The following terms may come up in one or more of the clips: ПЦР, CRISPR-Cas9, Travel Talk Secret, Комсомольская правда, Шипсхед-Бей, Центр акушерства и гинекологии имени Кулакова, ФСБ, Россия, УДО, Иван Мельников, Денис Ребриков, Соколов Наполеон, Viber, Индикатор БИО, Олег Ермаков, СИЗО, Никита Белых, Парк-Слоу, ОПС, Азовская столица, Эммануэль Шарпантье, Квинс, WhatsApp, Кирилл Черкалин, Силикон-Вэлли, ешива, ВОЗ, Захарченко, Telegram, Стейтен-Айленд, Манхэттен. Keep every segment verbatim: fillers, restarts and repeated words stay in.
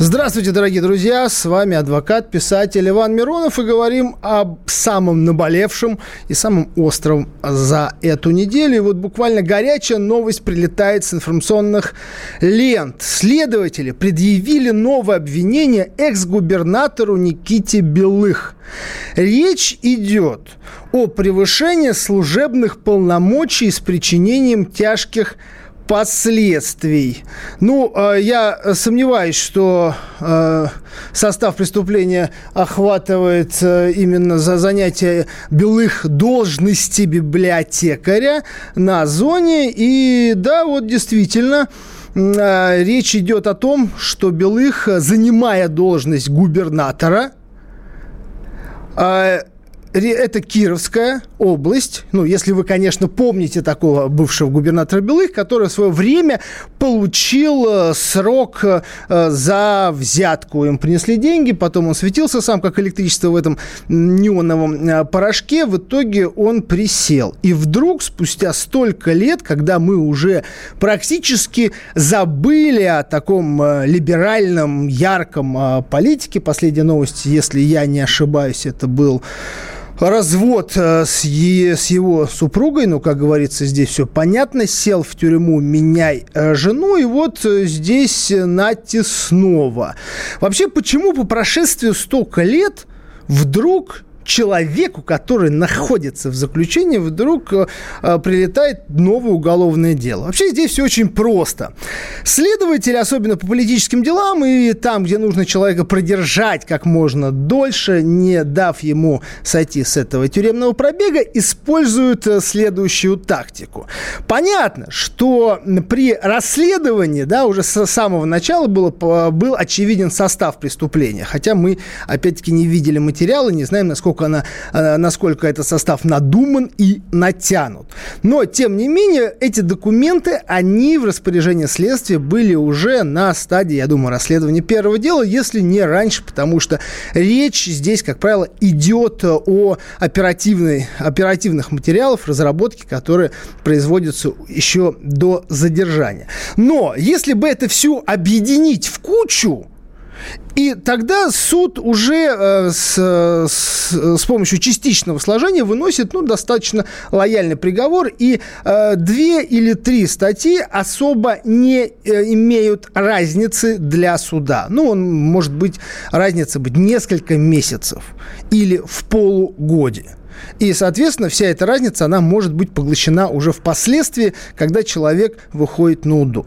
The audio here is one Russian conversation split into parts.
Здравствуйте, дорогие друзья, с вами адвокат, писатель Иван Миронов, и говорим об самом наболевшем и самом остром за эту неделю. И вот буквально горячая новость прилетает с информационных лент. Следователи предъявили новое обвинение экс-губернатору Никите Белых. Речь идет о превышении служебных полномочий с причинением тяжких последствий. Ну, я сомневаюсь, что состав преступления охватывает именно за занятие Белых должности библиотекаря на зоне. И да, вот действительно, речь идет о том, что Белых, занимая должность губернатора, это Кировская область, ну, если вы, конечно, помните такого бывшего губернатора Белых, который в свое время получил срок за взятку. Им принесли деньги, потом он светился сам, как электричество в этом неоновом порошке. В итоге он присел. И вдруг, спустя столько лет, когда мы уже практически забыли о таком либеральном, ярком политике, последняя новость, если я не ошибаюсь, это был развод с его супругой, ну, как говорится, здесь все понятно, сел в тюрьму, меняй жену, и вот здесь нате снова. Вообще, почему по прошествию столько лет вдруг человеку, который находится в заключении, вдруг прилетает новое уголовное дело? Вообще, здесь все очень просто. Следователи, особенно по политическим делам, и там, где нужно человека продержать как можно дольше, не дав ему сойти с этого тюремного пробега, используют следующую тактику. Понятно, что при расследовании, да, уже с самого начала было, был очевиден состав преступления, хотя мы, опять-таки, не видели материалы, не знаем, насколько Она, насколько этот состав надуман и натянут. Но, тем не менее, эти документы, они в распоряжении следствия были уже на стадии, я думаю, расследования первого дела, если не раньше, потому что речь здесь, как правило, идет о оперативной, оперативных материалах, разработке, которые производятся еще до задержания. Но если бы это все объединить в кучу, и тогда суд уже э, с, с, с помощью частичного сложения выносит, ну, достаточно лояльный приговор. И э, две или три статьи особо не э, имеют разницы для суда. Ну, он, может быть, разница быть несколько месяцев или в полугоде. И, соответственно, вся эта разница, она может быть поглощена уже впоследствии, когда человек выходит на УДО.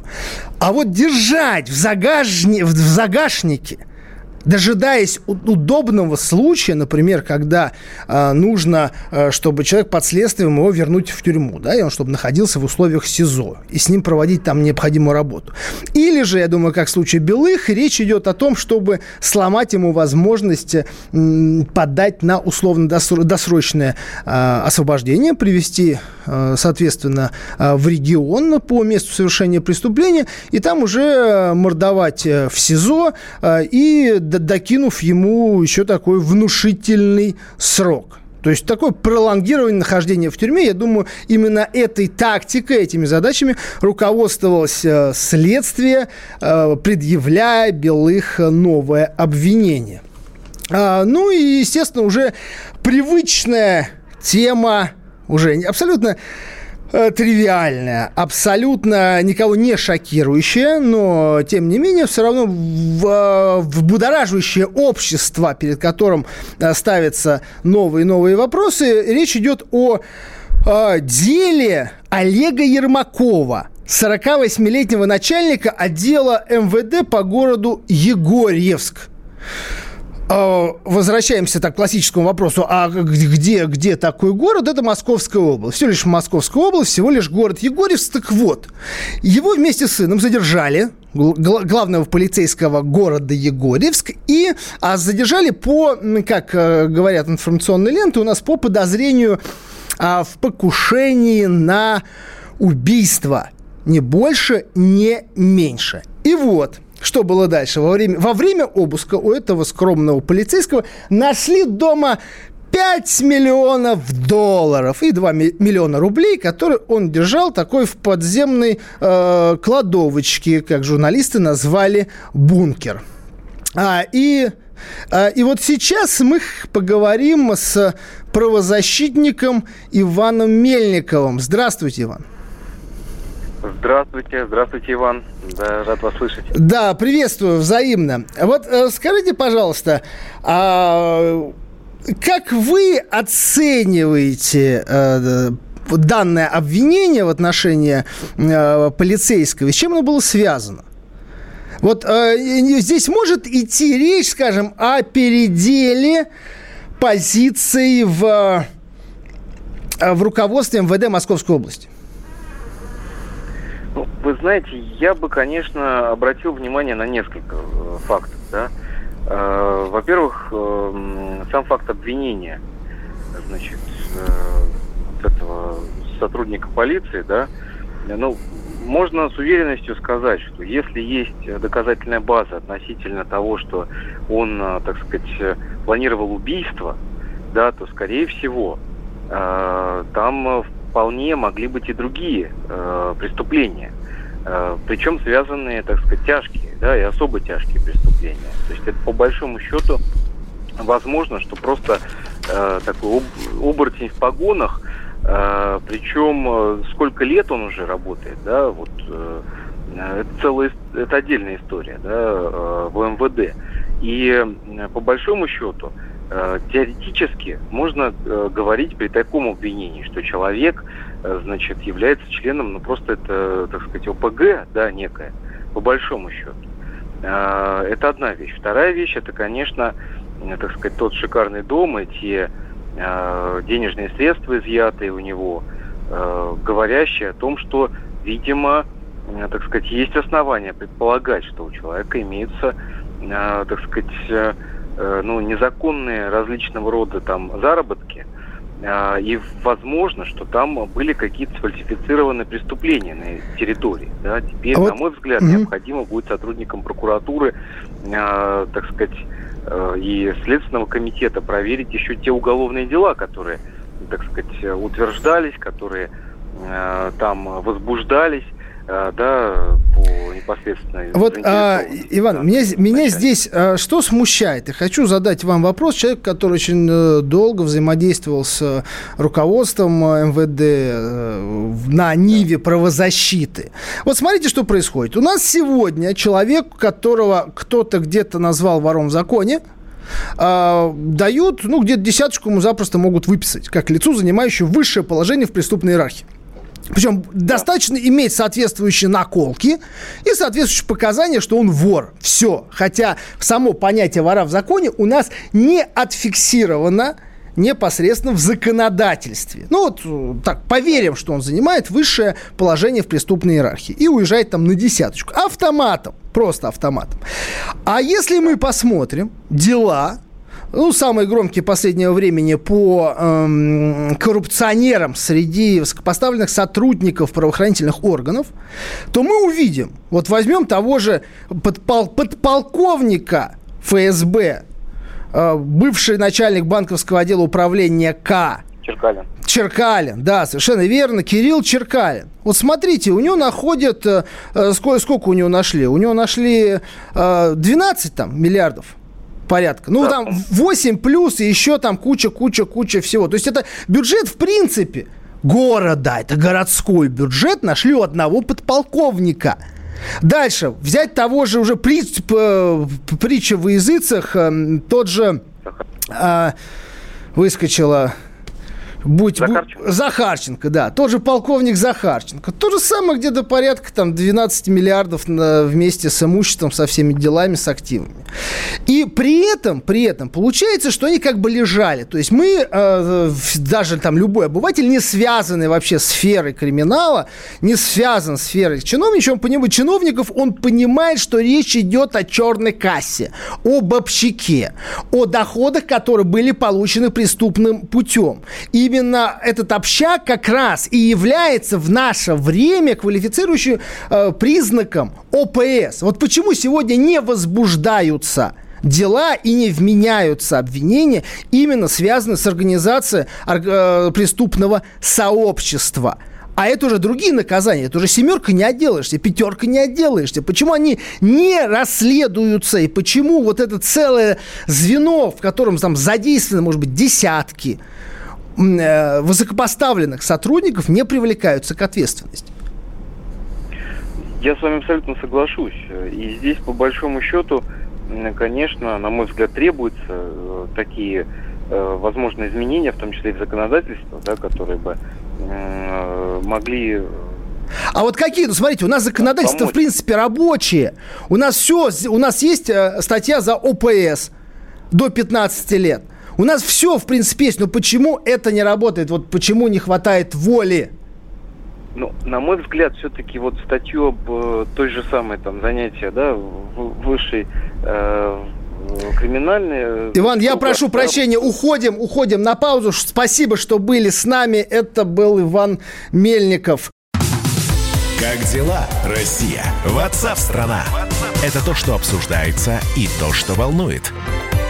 А вот держать в, загажни... в загашнике, дожидаясь удобного случая, например, когда э, нужно, э, чтобы человек под следствием его вернуть в тюрьму, да, и он чтобы находился в условиях СИЗО, и с ним проводить там необходимую работу. Или же, я думаю, как в случае Белых, речь идет о том, чтобы сломать ему возможность м, подать на условно-досрочное э, освобождение, привести, э, соответственно, э, в регион по месту совершения преступления, и там уже мордовать э, в СИЗО э, и докинув ему еще такой внушительный срок. То есть такое пролонгирование нахождения в тюрьме, я думаю, именно этой тактикой, этими задачами руководствовалось следствие, предъявляя Белых новое обвинение. Ну и, естественно, уже привычная тема, уже абсолютно тривиальная, абсолютно никого не шокирующая, но, тем не менее, все равно в, в будоражащее общество, перед которым ставятся новые и новые вопросы. Речь идет о, о деле Олега Ермакова, сорокавосьмилетнего начальника отдела эм вэ дэ по городу Егорьевск. возвращаемся так к классическому вопросу, а где, где такой город? Это Московская область. Всего лишь Московская область, всего лишь город Егорьевск. Так вот, его вместе с сыном задержали, главного полицейского города Егорьевск, и а задержали по, как говорят информационные ленты, у нас по подозрению а, в покушении на убийство. Ни больше, ни меньше. И вот... Что было дальше? Во время, во время обыска у этого скромного полицейского нашли дома пять миллионов долларов и два миллиона рублей, которые он держал такой в подземной э, кладовочке, как журналисты назвали, бункер. А, и, а, и вот сейчас мы поговорим с правозащитником Иваном Мельниковым. Здравствуйте, Иван. Здравствуйте, здравствуйте, Иван. Да, рад вас слышать. Да, приветствую, взаимно. Вот скажите, пожалуйста, а как вы оцениваете данное обвинение в отношении полицейского? С чем оно было связано? Вот здесь может идти речь, скажем, о переделе позиций в, в руководстве эм вэ дэ Московской области? Ну, вы знаете, я бы, конечно, обратил внимание на несколько фактов, да. Во-первых, сам факт обвинения, значит, вот этого сотрудника полиции, да, ну, можно с уверенностью сказать, что если есть доказательная база относительно того, что он, так сказать, планировал убийство, да, то, скорее всего, там в вполне могли быть и другие э, преступления, э, причем связанные, так сказать, тяжкие, да, и особо тяжкие преступления. То есть это по большому счету возможно, что просто э, такой об- оборотень в погонах, э, причем э, сколько лет он уже работает, да, вот э, это целая, это отдельная история, да, э, в эм вэ дэ. И э, по большому счету теоретически можно э, говорить при таком обвинении, что человек, э, значит, является членом, ну просто это, так сказать, о пэ гэ, да, некое, по большому счету. Э, это одна вещь. Вторая вещь, это, конечно, э, так сказать, тот шикарный дом и те э, денежные средства, изъятые у него, э, говорящие о том, что, видимо, э, так сказать, есть основания предполагать, что у человека имеются, э, так сказать, э, ну, незаконные различного рода там заработки, э, и возможно, что там были какие-то сфальсифицированные преступления на территории. Да. Теперь, а на вот... мой взгляд, mm-hmm. необходимо будет сотрудникам прокуратуры, э, так сказать, э, и Следственного комитета проверить еще те уголовные дела, которые, так сказать, утверждались, которые э, там возбуждались. Да, по непосредственной... Вот, а, Иван, да, меня, меня здесь а, что смущает? Я хочу задать вам вопрос. Человек, который очень долго взаимодействовал с руководством эм вэ дэ на ниве правозащиты. Вот смотрите, что происходит. У нас сегодня человек, которого кто-то где-то назвал вором в законе, а, дают, ну, где-то десяточку ему запросто могут выписать, как лицу, занимающему высшее положение в преступной иерархии. Причем достаточно иметь соответствующие наколки и соответствующие показания, что он вор. Все. Хотя само понятие вора в законе у нас не отфиксировано непосредственно в законодательстве. Ну вот так, поверим, что он занимает высшее положение в преступной иерархии и уезжает там на десяточку. Автоматом. Просто автоматом. А если мы посмотрим дела... Ну, самые громкие последнего времени по эм, коррупционерам среди высокопоставленных сотрудников правоохранительных органов, то мы увидим, вот возьмем того же подпол- подполковника эф эс бэ, э, бывший начальник банковского отдела управления К. Черкалин. Черкалин, да, совершенно верно, Кирилл Черкалин. Вот смотрите, у него находят, э, сколько, сколько у него нашли? У него нашли э, двенадцать там, миллиардов. Порядка. Ну, да. Там восемь плюс и еще там куча-куча-куча всего. То есть это бюджет, в принципе, города. Это городской бюджет. Нашли у одного подполковника. Дальше. Взять того же уже притч, э, притча во языцах. Э, тот же э, выскочила... Будь, Захарченко. Будь, Захарченко, да. Тот же полковник Захарченко. То же самое, где-то порядка там, двенадцать миллиардов на, вместе с имуществом, со всеми делами, с активами. И при этом, при этом получается, что они как бы лежали. То есть мы, э, даже там любой обыватель, не связанный вообще с сферой криминала, не связан с сферой чиновничьего, он понимает, чиновников, он понимает, что речь идет о черной кассе, об общаке, о доходах, которые были получены преступным путем. И именно этот общак как раз и является в наше время квалифицирующим э, признаком ОПС. Вот почему сегодня не возбуждаются дела и не вменяются обвинения, именно связанные с организацией э, преступного сообщества. А это уже другие наказания. Это уже семерка не отделаешься, пятерка не отделаешься. Почему они не расследуются? И почему вот это целое звено, в котором там задействованы, может быть, десятки высокопоставленных сотрудников, не привлекаются к ответственности? Я с вами абсолютно соглашусь. И здесь, по большому счету, конечно, на мой взгляд, требуются такие возможные изменения, в том числе и в законодательстве, да, которые бы могли... А вот какие, ну смотрите, у нас законодательство, помочь. В принципе, рабочее. У нас все, у нас есть статья за ОПС до пятнадцати лет. У нас все, в принципе, есть, но почему это не работает? Вот почему не хватает воли? Ну, на мой взгляд, все-таки вот статью об э, той же самой там занятии, да, в, высшей э, криминальной... Иван, я прошу да. прощения, уходим, уходим на паузу. Спасибо, что были с нами. Это был Иван Мельников. Как дела, Россия? Ватсап-страна. Это то, что обсуждается и то, что волнует.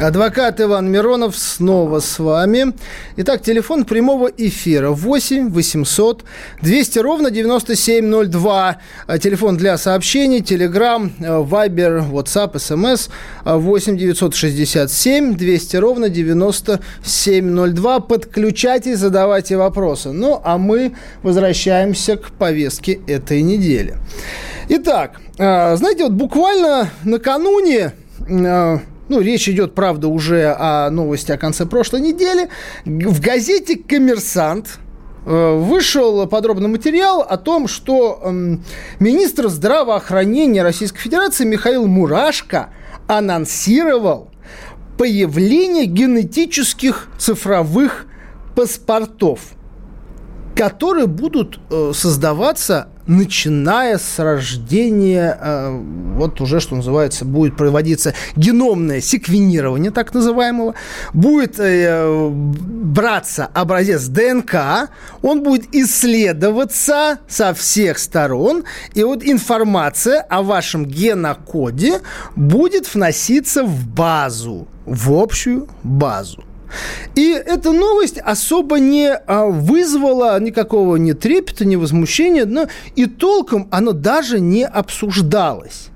Адвокат Иван Миронов снова с вами. Итак, телефон прямого эфира восемь восемьсот двести ровно девяносто семь ноль два. Телефон для сообщений, Telegram, Viber, WhatsApp, эс эм эс восемь девятьсот шестьдесят семь двести ровно девяносто семь ноль два. Подключайтесь, задавайте вопросы. Ну, а мы возвращаемся к повестке этой недели. Итак, знаете, вот буквально накануне... Ну, речь идет, правда, уже о новости о конце прошлой недели. В газете «Коммерсант» вышел подробный материал о том, что министр здравоохранения Российской Федерации Михаил Мурашко анонсировал появление генетических цифровых паспортов, которые будут создаваться, начиная с рождения, э, вот уже, что называется, будет проводиться геномное секвенирование, так называемого, будет э, браться образец ДНК, он будет исследоваться со всех сторон, и вот информация о вашем генокоде будет вноситься в базу, в общую базу. И эта новость особо не вызвала никакого ни трепета, ни возмущения, но и толком она даже не обсуждалась.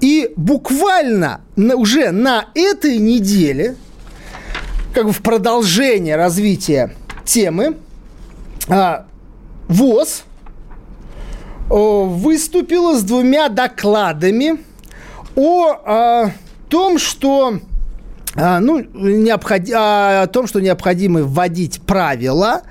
И буквально уже на этой неделе, как бы в продолжение развития темы, ВОЗ выступила с двумя докладами о том, что... А, ну, необход... а, о том, что необходимо вводить правила,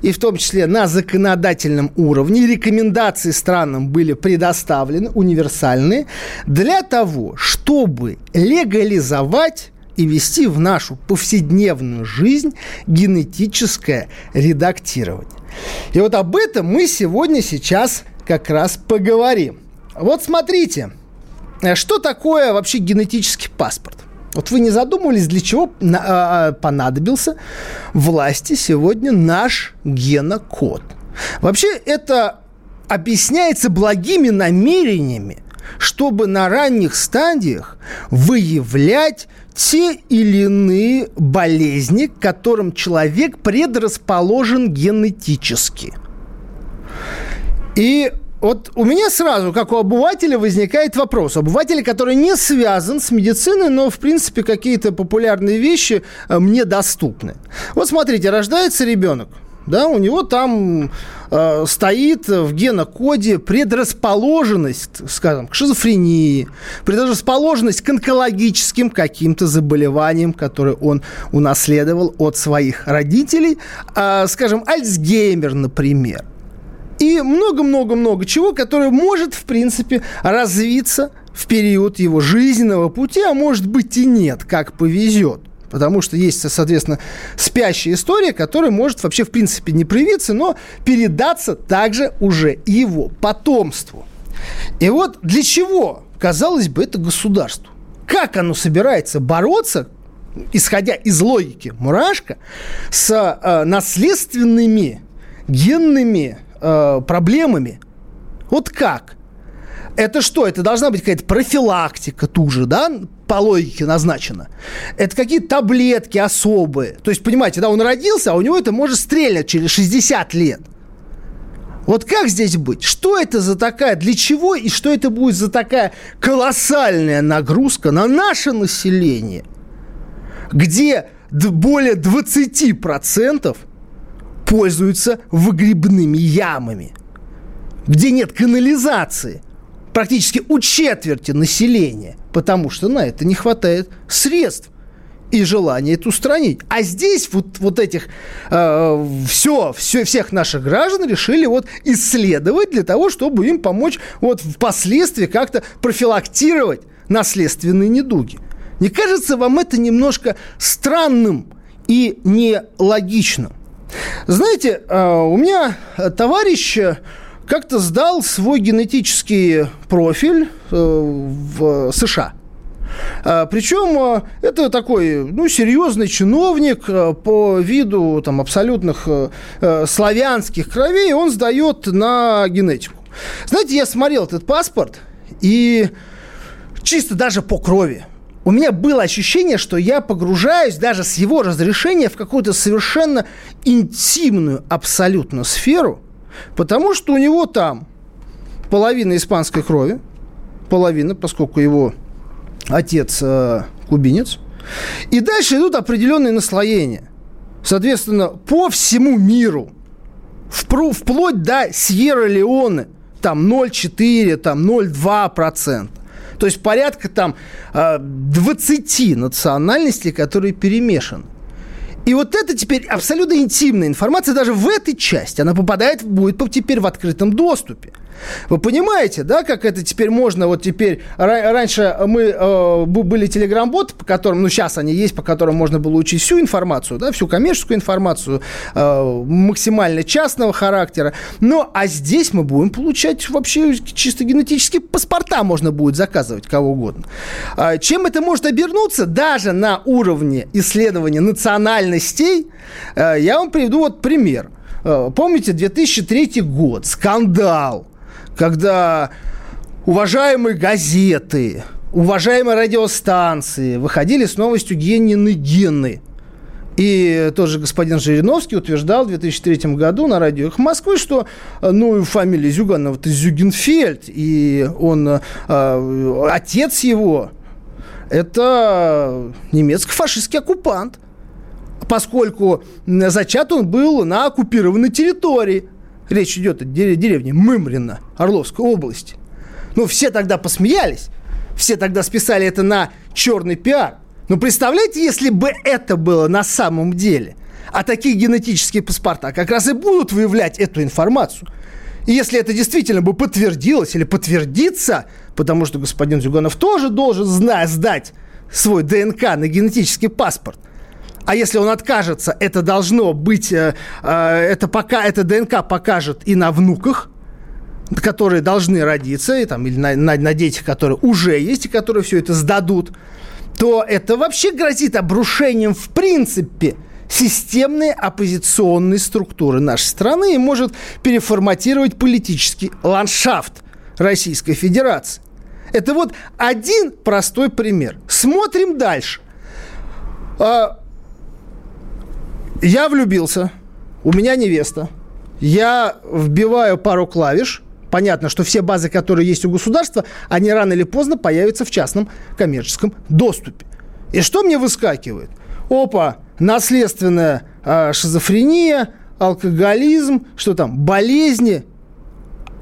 и в том числе на законодательном уровне. Рекомендации странам были предоставлены, универсальные, для того, чтобы легализовать и ввести в нашу повседневную жизнь генетическое редактирование. И вот об этом мы сегодня сейчас как раз поговорим. Вот смотрите, что такое вообще генетический паспорт? Вот вы не задумывались, для чего понадобился власти сегодня наш генокод? Вообще это объясняется благими намерениями, чтобы на ранних стадиях выявлять те или иные болезни, к которым человек предрасположен генетически. И вот у меня сразу, как у обывателя, возникает вопрос. Обыватель, который не связан с медициной, но, в принципе, какие-то популярные вещи мне доступны. Вот смотрите, рождается ребенок, да, у него там э, стоит в генокоде предрасположенность, скажем, к шизофрении, предрасположенность к онкологическим каким-то заболеваниям, которые он унаследовал от своих родителей, э, скажем, Альцгеймер, например. И много-много-много чего, которое может, в принципе, развиться в период его жизненного пути, а может быть и нет, как повезет. Потому что есть, соответственно, спящая история, которая может вообще, в принципе, не привиться, но передаться также уже его потомству. И вот для чего, казалось бы, это государство? Как оно собирается бороться, исходя из логики Мурашко, с э, наследственными генными проблемами? Вот как? Это что? Это должна быть какая-то профилактика тут же, да? По логике назначена. Это какие-то таблетки особые. То есть, понимаете, да, он родился, а у него это может стрельнуть через шестьдесят лет. Вот как здесь быть? Что это за такая, для чего и что это будет за такая колоссальная нагрузка на наше население, где более двадцать процентов пользуются выгребными ямами, где нет канализации практически у четверти населения, потому что на это не хватает средств и желания это устранить. А здесь вот, вот этих э, все, все, всех наших граждан решили вот исследовать для того, чтобы им помочь вот впоследствии как-то профилактировать наследственные недуги. Не кажется вам это немножко странным и нелогичным? Знаете, у меня товарищ как-то сдал свой генетический профиль в США. Причем это такой, ну, серьезный чиновник по виду там абсолютных славянских кровей, он сдает на генетику. Знаете, я смотрел этот паспорт, и чисто даже по крови у меня было ощущение, что я погружаюсь даже с его разрешения в какую-то совершенно интимную абсолютно сферу, потому что у него там половина испанской крови, половина, поскольку его отец э, кубинец, и дальше идут определенные наслоения, соответственно, по всему миру, впро- вплоть до Сьерра-Леоне, там ноль целых четыре десятых, там ноль целых два процента. То есть порядка там двадцати национальностей, которые перемешаны. И вот это теперь абсолютно интимная информация, даже в этой части, она попадает, будет теперь в открытом доступе. Вы понимаете, да, как это теперь можно, вот теперь, раньше мы э, были телеграм-боты, по которым, ну, сейчас они есть, по которым можно было учить всю информацию, да, всю коммерческую информацию, э, максимально частного характера, но, а здесь мы будем получать вообще чисто генетические паспорта, можно будет заказывать кого угодно. Э, чем это может обернуться? Даже на уровне исследования национальностей, э, я вам приведу вот пример. Э, помните, две тысячи третий год, скандал, когда уважаемые газеты, уважаемые радиостанции выходили с новостью «Генины гены». И тот же господин Жириновский утверждал в две тысячи третьем году на радио «Эхо Москвы», что, ну, фамилия Зюганова-то Зюгенфельд, и он, э, отец его, это немецко-фашистский оккупант, поскольку зачат он был на оккупированной территории. Речь идет о деревне Мымрино Орловской области. Ну, все тогда посмеялись, все тогда списали это на черный пиар. Но представляете, если бы это было на самом деле? А такие генетические паспорта как раз и будут выявлять эту информацию. И если это действительно бы подтвердилось или подтвердится, потому что господин Зюганов тоже должен сдать свой ДНК на генетический паспорт, а если он откажется, это должно быть, э, э, это пока, это ДНК покажет и на внуках, которые должны родиться, и, там, или на, на, на детях, которые уже есть, и которые все это сдадут, то это вообще грозит обрушением в принципе системной оппозиционной структуры нашей страны и может переформатировать политический ландшафт Российской Федерации. Это вот один простой пример. Смотрим дальше. Я влюбился, у меня невеста, я вбиваю пару клавиш. Понятно, что все базы, которые есть у государства, они рано или поздно появятся в частном коммерческом доступе. И что мне выскакивает? Опа, наследственная э, шизофрения, алкоголизм, что там, болезни.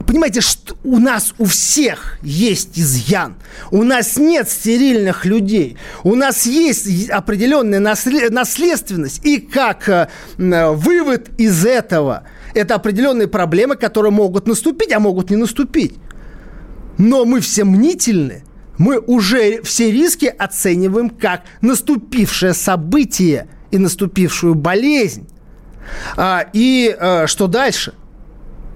Понимаете, что у нас у всех есть изъян. У нас нет стерильных людей. У нас есть определенная наслед- наследственность. И как э, э, вывод из этого... Это определенные проблемы, которые могут наступить, а могут не наступить. Но мы все мнительны. Мы уже все риски оцениваем как наступившее событие и наступившую болезнь. А, и а, что дальше?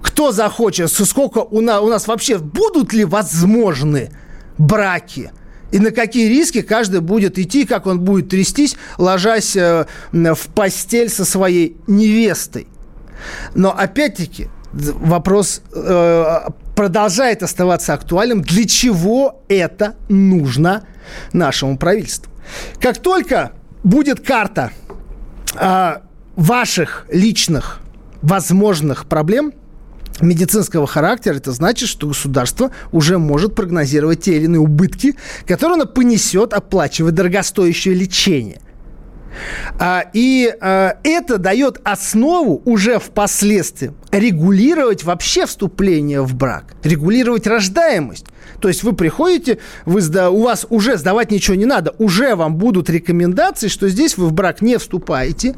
Кто захочет? Сколько у нас, у нас вообще будут ли возможны браки? И на какие риски каждый будет идти, как он будет трястись, ложась а, в постель со своей невестой? Но, опять-таки, вопрос э, продолжает оставаться актуальным. Для чего это нужно нашему правительству? Как только будет карта э, ваших личных возможных проблем медицинского характера, это значит, что государство уже может прогнозировать те или иные убытки, которые оно понесет, оплачивая дорогостоящее лечение. А, и а, это дает основу уже впоследствии регулировать вообще вступление в брак, регулировать рождаемость. То есть вы приходите, вы сда- у вас уже сдавать ничего не надо, уже вам будут рекомендации, что здесь вы в брак не вступаете,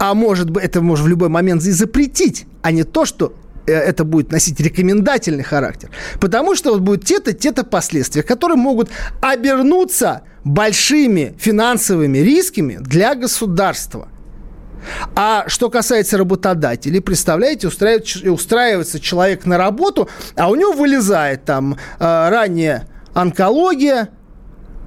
а может быть, это можно в любой момент и запретить, а не то, что это будет носить рекомендательный характер. Потому что вот будут те-то, те-то последствия, которые могут обернуться большими финансовыми рисками для государства. А что касается работодателей, представляете, устраивается человек на работу, а у него вылезает там э, ранняя онкология,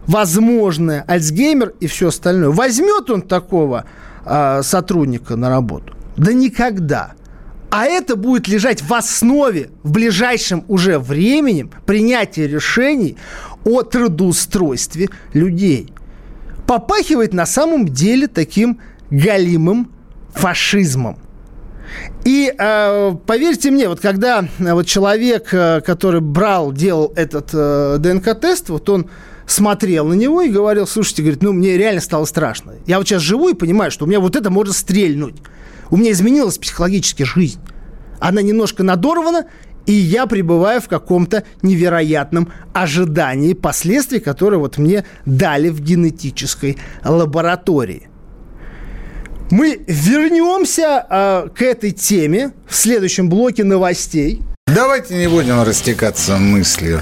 возможная, Альцгеймер и все остальное. Возьмет он такого э, сотрудника на работу? Да никогда. А это будет лежать в основе в ближайшем уже времени принятия решений о трудоустройстве людей. Попахивает на самом деле таким галимым фашизмом. И э, поверьте мне, вот когда э, вот человек, э, который брал, делал этот э, ДНК-тест, вот он смотрел на него и говорил, слушайте, говорит, ну мне реально стало страшно. Я вот сейчас живу и понимаю, что у меня вот это можно стрельнуть. У меня изменилась психологически жизнь. Она немножко надорвана, и я пребываю в каком-то невероятном ожидании последствий, которые вот мне дали в генетической лаборатории. Мы вернемся э, к этой теме в следующем блоке новостей. Давайте не будем растекаться мыслью.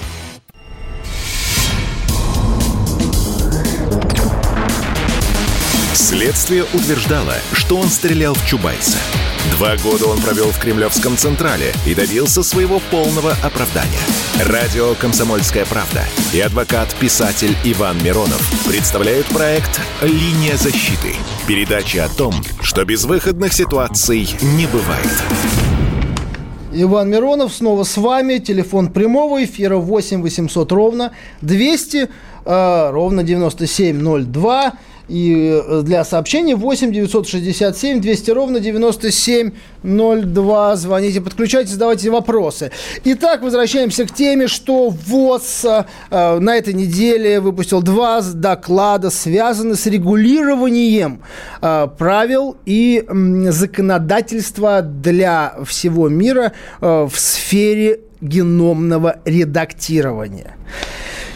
Следствие утверждало, что он стрелял в Чубайса. Два года он провел в Кремлевском Централе и добился своего полного оправдания. Радио «Комсомольская правда» и адвокат-писатель Иван Миронов представляют проект «Линия защиты». Передача о том, что безвыходных ситуаций не бывает. Иван Миронов снова с вами. Телефон прямого эфира восемь восемьсот ровно двести, э, ровно девяносто семь ноль два. И для сообщений восемь девятьсот шестьдесят семь двести ровно девяносто семь ноль два. Звоните, подключайтесь, задавайте вопросы. Итак, возвращаемся к теме, что ВОЗ э, на этой неделе выпустил два доклада, связанные с регулированием э, правил и э, законодательства для всего мира э, в сфере геномного редактирования.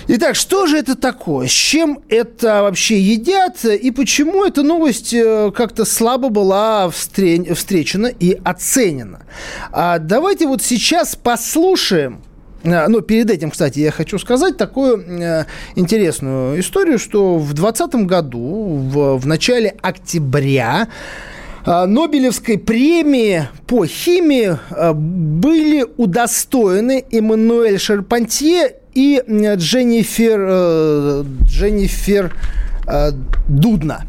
Итак, что же это такое? С чем это вообще едят? И почему эта новость как-то слабо была встречена и оценена? А давайте вот сейчас послушаем. Но перед этим, кстати, я хочу сказать такую интересную историю, что в двадцатом году, в, в начале октября, Нобелевской премии по химии были удостоены Эммануэль Шарпантье и Дженнифер, Дженнифер Дудна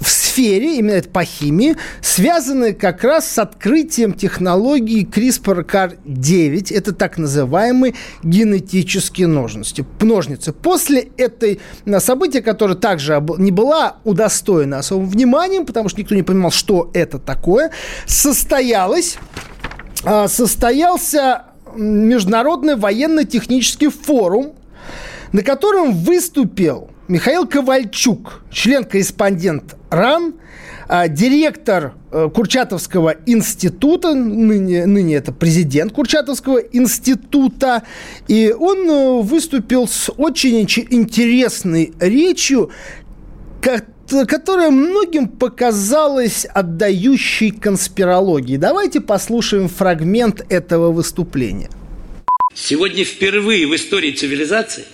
в сфере, именно это по химии, связаны как раз с открытием технологии CRISPR-кас девять. Это так называемые генетические ножницы. После этого события, которое также не было удостоено особым вниманием, потому что никто не понимал, что это такое, состоялось, состоялся Международный военно-технический форум, на котором выступил Михаил Ковальчук, член-корреспондент РАН, директор Курчатовского института, ныне, ныне это президент Курчатовского института, и он выступил с очень интересной речью, которая многим показалась отдающей конспирологии. Давайте послушаем фрагмент этого выступления. Сегодня впервые в истории цивилизации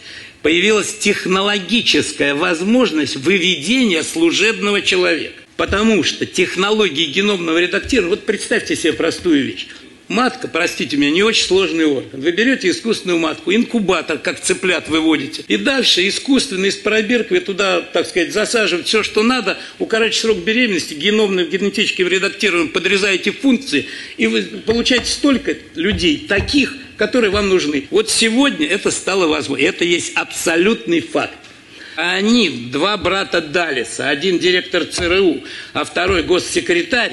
появилась технологическая возможность выведения служебного человека. Потому что технологии геномного редактирования... Вот представьте себе простую вещь. Матка, простите меня, не очень сложный орган. Вы берете искусственную матку, инкубатор, как цыплят выводите. И дальше искусственно из пробирки туда, так сказать, засаживать все, что надо. Укорачиваете срок беременности, геномным, генетическим редактированием подрезаете функции. И вы получаете столько людей, таких, которые вам нужны. Вот сегодня это стало возможно. Это есть абсолютный факт. Они, два брата Даллеса, один директор ЦРУ, а второй госсекретарь,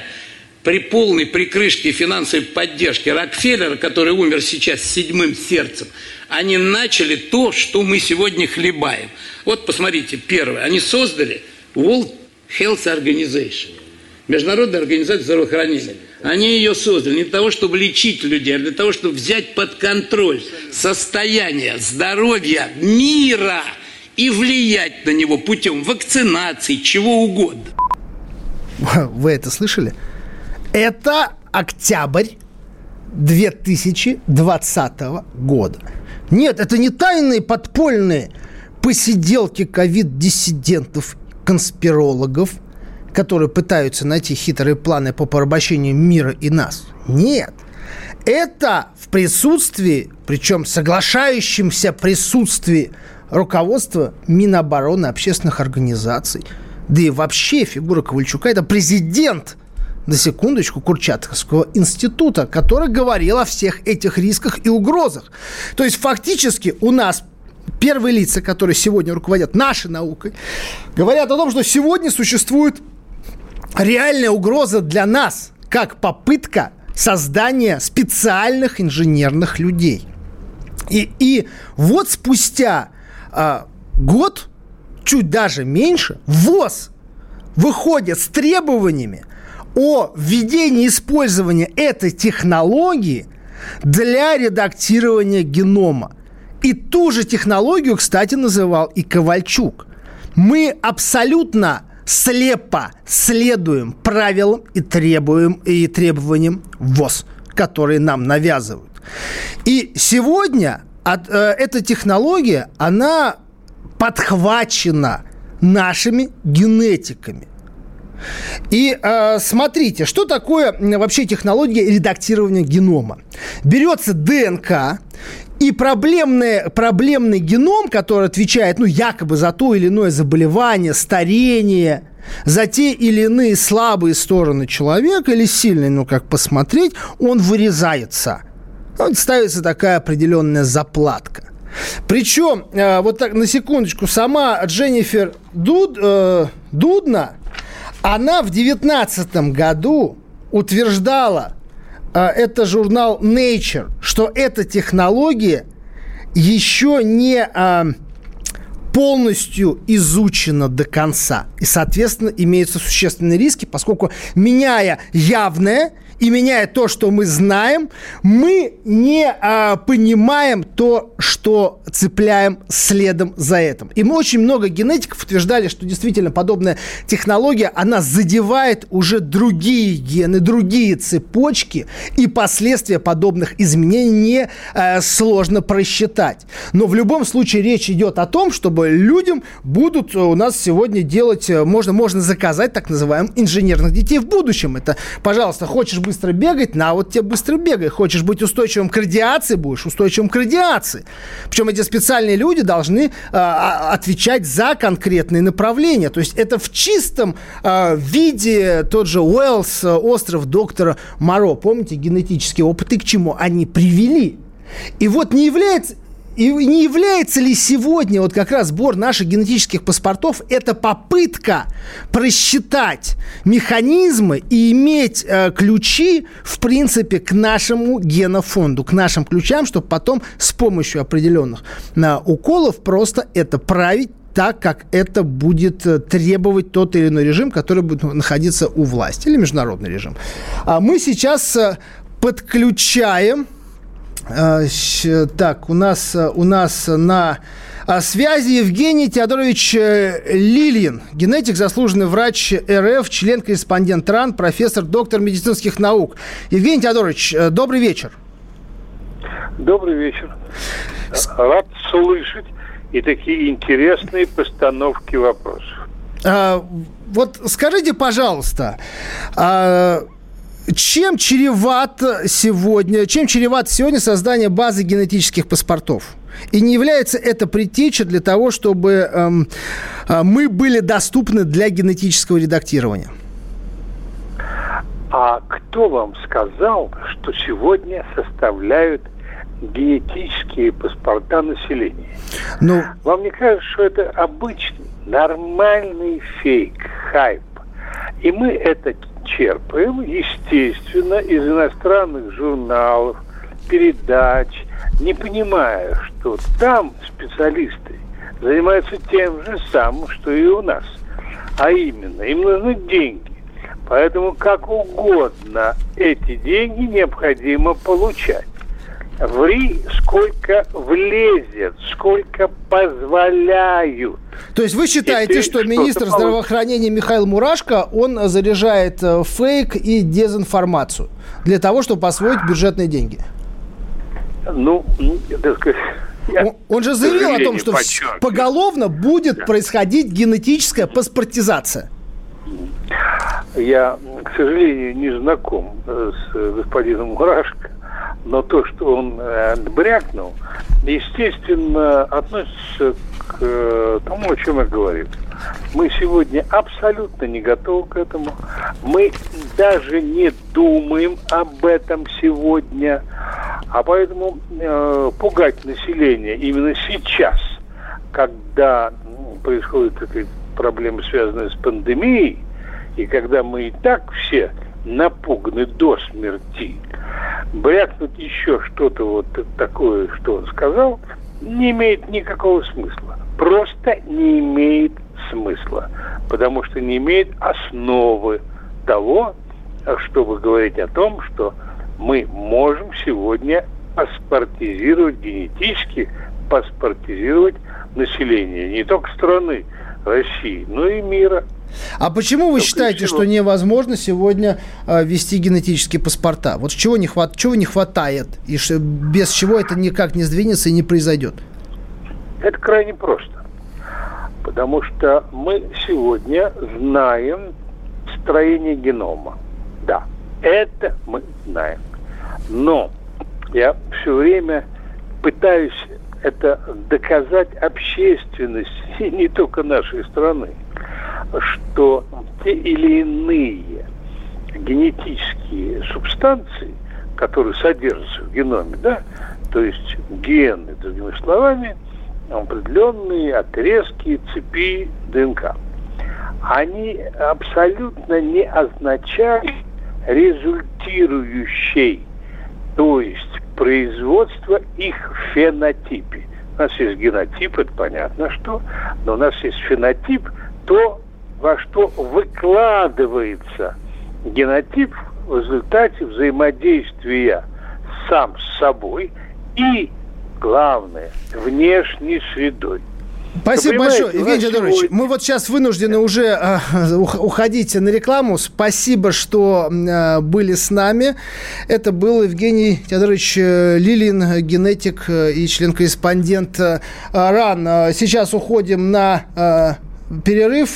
при полной прикрышке финансовой поддержки Рокфеллера, который умер сейчас с седьмым сердцем, они начали то, что мы сегодня хлебаем. Вот посмотрите, первое. Они создали World Health Organization, Международная организация здравоохранения. Они ее создали не для того, чтобы лечить людей, а для того, чтобы взять под контроль состояние здоровья мира и влиять на него путем вакцинации, чего угодно. Вы это слышали? Это октябрь две тысячи двадцатого года. Нет, это не тайные подпольные посиделки ковид-диссидентов, конспирологов, которые пытаются найти хитрые планы по порабощению мира и нас. Нет. Это в присутствии, причем соглашающемся присутствии руководства Минобороны, общественных организаций, да и вообще фигура Ковальчука – это президент, на секундочку, Курчатовского института, который говорил о всех этих рисках и угрозах. То есть фактически у нас первые лица, которые сегодня руководят нашей наукой, говорят о том, что сегодня существует реальная угроза для нас, как попытка создания специальных инженерных людей. И, и вот спустя э, год, чуть даже меньше, ВОЗ выходит с требованиями о введении использования этой технологии для редактирования генома. И ту же технологию, кстати, называл и Ковальчук. Мы абсолютно слепо следуем правилам и, требуем, и требованиям ВОЗ, которые нам навязывают. И сегодня от, э, эта технология, она подхвачена нашими генетиками. И э, смотрите, что такое вообще технология редактирования генома. Берется ДНК, и проблемный, проблемный геном, который отвечает, ну, якобы за то или иное заболевание, старение, за те или иные слабые стороны человека или сильные, ну, как посмотреть, он вырезается. Вот ставится такая определенная заплатка. Причем, э, вот так, на секундочку, сама Дженнифер Дуд, э, Дудна, она в девятнадцатом году утверждала, э, это журнал Nature, что эта технология еще не... Э, полностью изучено до конца. И, соответственно, имеются существенные риски, поскольку, меняя явное и меняя то, что мы знаем, мы не а, понимаем то, что цепляем следом за этим. И мы очень много генетиков утверждали, что действительно подобная технология, она задевает уже другие гены, другие цепочки, и последствия подобных изменений не а, сложно просчитать. Но в любом случае речь идет о том, чтобы людям будут у нас сегодня делать, можно, можно заказать так называемых инженерных детей в будущем. Это, пожалуйста, хочешь быстро бегать, на вот тебе быстро бегай. Хочешь быть устойчивым к радиации, будешь устойчивым к радиации. Причем эти специальные люди должны э, отвечать за конкретные направления. То есть это в чистом э, виде тот же Уэллс, остров доктора Моро. Помните генетические опыты, к чему они привели? И вот не является... И не является ли сегодня вот как раз сбор наших генетических паспортов это попытка просчитать механизмы и иметь э, ключи, в принципе, к нашему генофонду, к нашим ключам, чтобы потом с помощью определенных э, уколов просто это править так, как это будет э, требовать тот или иной режим, который будет находиться у власти, или международный режим. А мы сейчас э, подключаем... Так, у нас, у нас на связи Евгений Теодорович Лилин, генетик, заслуженный врач эр эф, член-корреспондент РАН, профессор, доктор медицинских наук. Евгений Теодорович, добрый вечер. Добрый вечер. Рад слышать и такие интересные постановки вопросов. А, вот скажите, пожалуйста... А... Чем чревато сегодня, чем чревато сегодня создание базы генетических паспортов? И не является это предтечей для того, чтобы эм, мы были доступны для генетического редактирования? А кто вам сказал, что сегодня составляют генетические паспорта населения? Ну... Вам не кажется, что это обычный, нормальный фейк, хайп? И мы это... черпаем, естественно, из иностранных журналов, передач, не понимая, что там специалисты занимаются тем же самым, что и у нас. А именно, им нужны деньги. Поэтому как угодно эти деньги необходимо получать. Ври, сколько влезет, сколько позволяют. То есть вы считаете, что министр что-то... здравоохранения Михаил Мурашко, он заряжает фейк и дезинформацию для того, чтобы освоить бюджетные деньги? Ну, так сказать... Я, он же заявил о том, что поголовно будет да. происходить генетическая паспортизация. Я, к сожалению, не знаком с господином Мурашко. Но то, что он э, брякнул, естественно, относится к э, тому, о чем я говорил. Мы сегодня абсолютно не готовы к этому. Мы даже не думаем об этом сегодня. А поэтому э, пугать население именно сейчас, когда ну, происходит такая проблема, связанная с пандемией, и когда мы и так все напуганы до смерти, брякнуть еще что-то вот такое, что он сказал, не имеет никакого смысла. Просто не имеет смысла. Потому что не имеет основы того, чтобы говорить о том, что мы можем сегодня паспортизировать генетически, паспортизировать население не только страны России, но и мира. А почему вы считаете, что невозможно сегодня э, вести генетические паспорта? Вот чего не, хват, чего не хватает, и ш, без чего это никак не сдвинется и не произойдет? Это крайне просто. Потому что мы сегодня знаем строение генома. Да, это мы знаем. Но я все время пытаюсь это доказать общественности, не только нашей страны, что те или иные генетические субстанции, которые содержатся в геноме, да, То есть гены, другими словами, определенные отрезки цепи ДНК. Они абсолютно не означают результирующей, то есть производство их в фенотипе. У нас есть генотип, это понятно что, но у нас есть фенотип, то, во что выкладывается генотип в результате взаимодействия сам с собой и, главное, внешней средой. Спасибо большое, Евгений Теодорович. Сегодня... Мы вот сейчас вынуждены уже э, уходить на рекламу. Спасибо, что э, были с нами. Это был Евгений Теодорович Лилин, генетик э, и член-корреспондент э, РАН. Сейчас уходим на э, перерыв.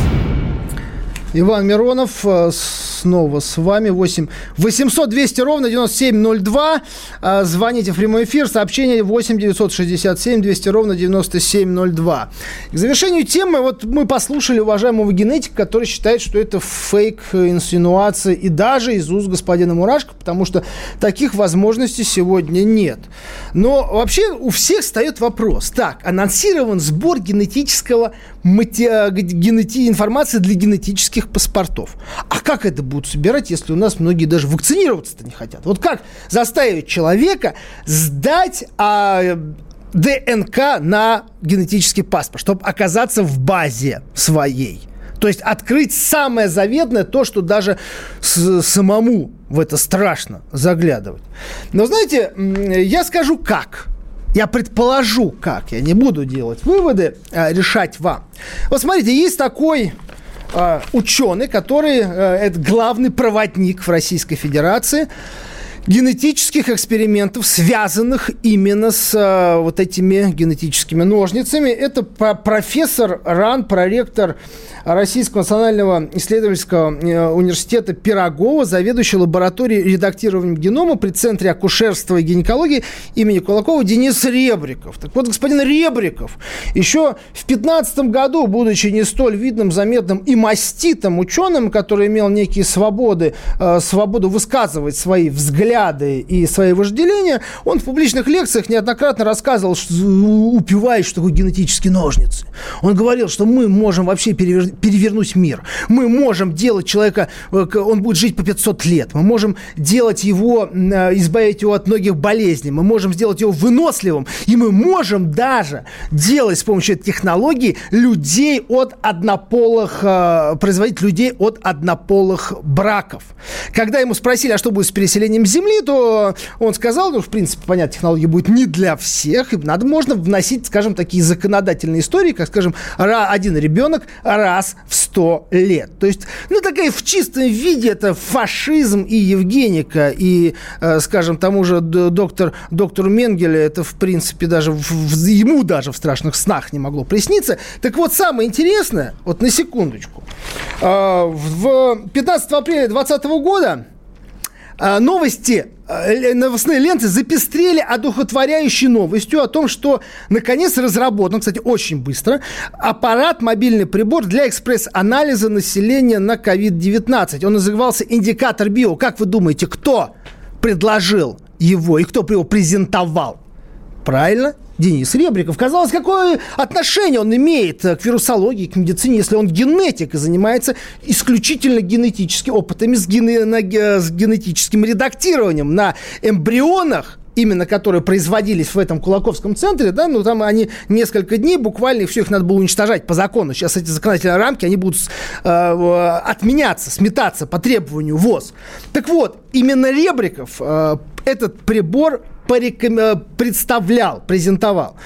Иван Миронов снова с вами. восемь восемьсот двести ровно девяносто семь ноль два. Звоните в прямой эфир. Сообщение восемь девятьсот шестьдесят семь двести ровно девяносто семь ноль два. К завершению темы вот мы послушали уважаемого генетика, который считает, что это фейк, инсинуация и даже из уст господина Мурашко, потому что таких возможностей сегодня нет. Но вообще у всех встает вопрос. Так, анонсирован сбор генетического генети... информации для генетических паспортов. А как это будут собирать, если у нас многие даже вакцинироваться-то не хотят? Вот как заставить человека сдать а, ДНК на генетический паспорт, чтобы оказаться в базе своей? То есть открыть самое заветное, то, что даже с, самому в это страшно заглядывать. Но знаете, я скажу как. Я предположу как. Я не буду делать выводы, а решать вам. Вот смотрите, есть такой... ученый, который, это главный проводник в Российской Федерации генетических экспериментов, связанных именно с вот этими генетическими ножницами. Это профессор РАН, проректор Российского национального исследовательского университета Пирогова, заведующий лабораторией редактирования генома при Центре акушерства и гинекологии имени Кулакова Денис Ребриков. Так вот, господин Ребриков еще в пятнадцатом году, будучи не столь видным, заметным и маститым ученым, который имел некие свободы, свободу высказывать свои взгляды, и свои вожделения, он в публичных лекциях неоднократно рассказывал, что, упиваясь, что такое генетические ножницы. Он говорил, что мы можем вообще перевер... перевернуть мир. Мы можем делать человека, он будет жить по пятьсот лет. Мы можем делать его, избавить его от многих болезней. Мы можем сделать его выносливым. И мы можем даже делать с помощью этой технологии людей от однополых, производить людей от однополых браков. Когда ему спросили, а что будет с переселением земли, Земли, то он сказал, ну, в принципе, понятно, технология будет не для всех, и надо, можно вносить, скажем, такие законодательные истории, как, скажем, один ребенок раз в сто лет. То есть, ну, такая в чистом виде это фашизм и Евгеника, и, э, скажем, тому же доктор, доктору Менгеле это, в принципе, даже в, в, ему даже в страшных снах не могло присниться. Так вот, самое интересное, вот на секундочку, э, в пятнадцатого апреля двадцатого года новости, новостные ленты запестрели одухотворяющей новостью о том, что наконец разработан, кстати, очень быстро, аппарат, мобильный прибор для экспресс-анализа населения на ковид девятнадцать. Он назывался «Индикатор био». Как вы думаете, кто предложил его и кто его презентовал? Правильно, Денис Ребриков. Казалось, какое отношение он имеет к вирусологии, к медицине, если он генетик и занимается исключительно генетическими опытами с, ген... с генетическим редактированием на эмбрионах, именно которые производились в этом Кулаковском центре, да, ну там они несколько дней буквально, и все, их надо было уничтожать по закону. Сейчас эти законодательные рамки, они будут э, отменяться, сметаться по требованию ВОЗ. Так вот, именно Ребриков э, этот прибор пореком... представлял, презентовал.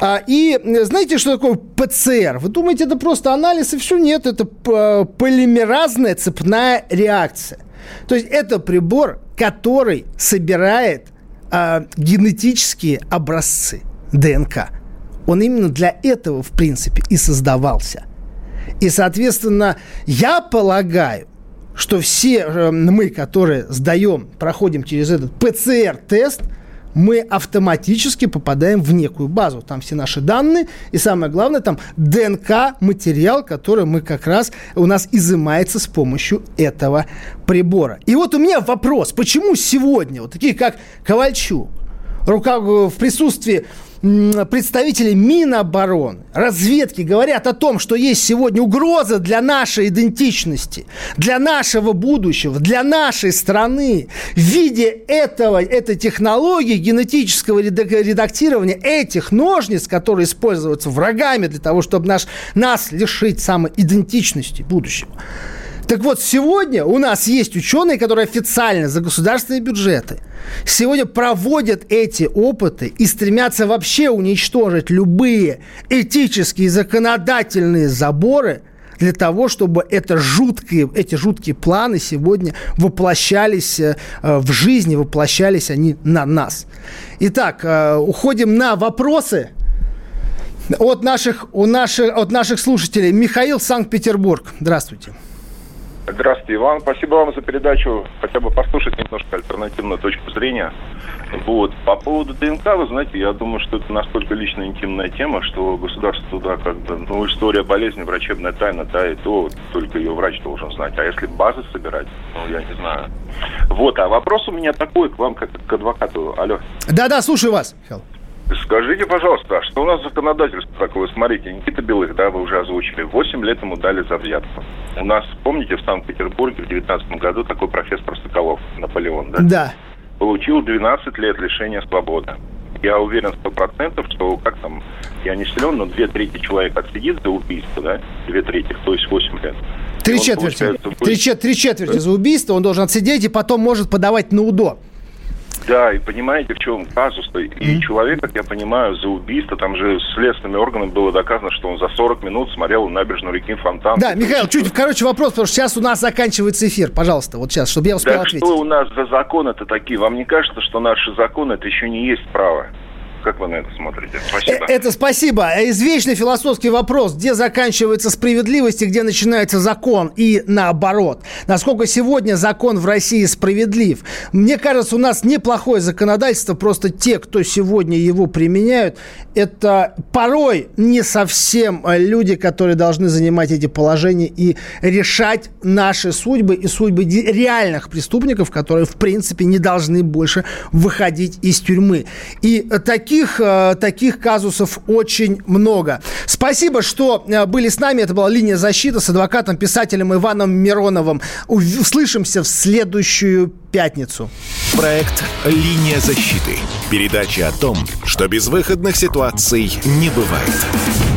А, и знаете, что такое ПЦР? Вы думаете, это просто анализ, и все? Нет, это полимеразная цепная реакция. То есть это прибор, который собирает генетические образцы ДНК. Он именно для этого, в принципе, и создавался. И, соответственно, я полагаю, что все мы, которые сдаем, проходим через этот ПЦР-тест, мы автоматически попадаем в некую базу. Там все наши данные, и самое главное, там ДНК-материал, который мы как раз у нас изымается с помощью этого прибора. И вот у меня вопрос, почему сегодня вот такие, как Ковальчук, в присутствии представителей Минобороны, разведки говорят о том, что есть сегодня угроза для нашей идентичности, для нашего будущего, для нашей страны. В виде этого, этой технологии генетического редактирования, этих ножниц, которые используются врагами для того, чтобы наш, нас лишить самой идентичности будущего. Так вот, сегодня у нас есть ученые, которые официально за государственные бюджеты сегодня проводят эти опыты и стремятся вообще уничтожить любые этические и законодательные заборы для того, чтобы это жуткие, эти жуткие планы сегодня воплощались в жизни, воплощались они на нас. Итак, уходим на вопросы от наших, у наших, от наших слушателей. Михаил, Санкт-Петербург. Здравствуйте. Здравствуйте, Иван. Спасибо вам за передачу. Хотя бы послушать немножко альтернативную точку зрения. Вот. По поводу ДНК, вы знаете, я думаю, что это настолько лично интимная тема, что государство туда как-то... Ну, история болезни, врачебная тайна, да, и то только ее врач должен знать. А если базы собирать, ну, я не знаю. Вот, а вопрос у меня такой к вам, как к адвокату. Алло. Да-да, слушаю вас. Скажите, пожалуйста, что у нас законодательство такое? Смотрите, Никита Белых, да, вы уже озвучили, восемь лет ему дали за взятку. У нас, помните, в Санкт-Петербурге в девятнадцатом году такой профессор Соколов, Наполеон, да? Да. Получил двенадцать лет лишения свободы. Я уверен сто процентов, что, как там, я не силен, но две трети человек отсидит за убийство, да? Две трети, то есть восемь лет. Три четверти. Три, чет- три четверти за убийство он должен отсидеть и потом может подавать на УДО. Да, и понимаете, в чем казус-то? И mm-hmm. человек, как я понимаю, за убийство, там же следственными органами было доказано, что он за сорок минут смотрел на набережную реки Фонтан. Да, Михаил, чуть, короче, вопрос, потому что сейчас у нас заканчивается эфир, пожалуйста, вот сейчас, чтобы я успел да ответить. Да что у нас за законы-то такие? Вам не кажется, что наши законы, это еще не есть право? Как вы на это смотрите? Спасибо. Это спасибо. Извечный философский вопрос, где заканчивается справедливость и где начинается закон, и наоборот. Насколько сегодня закон в России справедлив? Мне кажется, у нас неплохое законодательство, просто те, кто сегодня его применяют, это порой не совсем люди, которые должны занимать эти положения и решать наши судьбы и судьбы реальных преступников, которые, в принципе, не должны больше выходить из тюрьмы. И такие Таких, таких казусов очень много. Спасибо, что были с нами. Это была «Линия защиты» с адвокатом, писателем Иваном Мироновым. Услышимся в следующую пятницу. Проект «Линия защиты». Передача о том, что безвыходных ситуаций не бывает.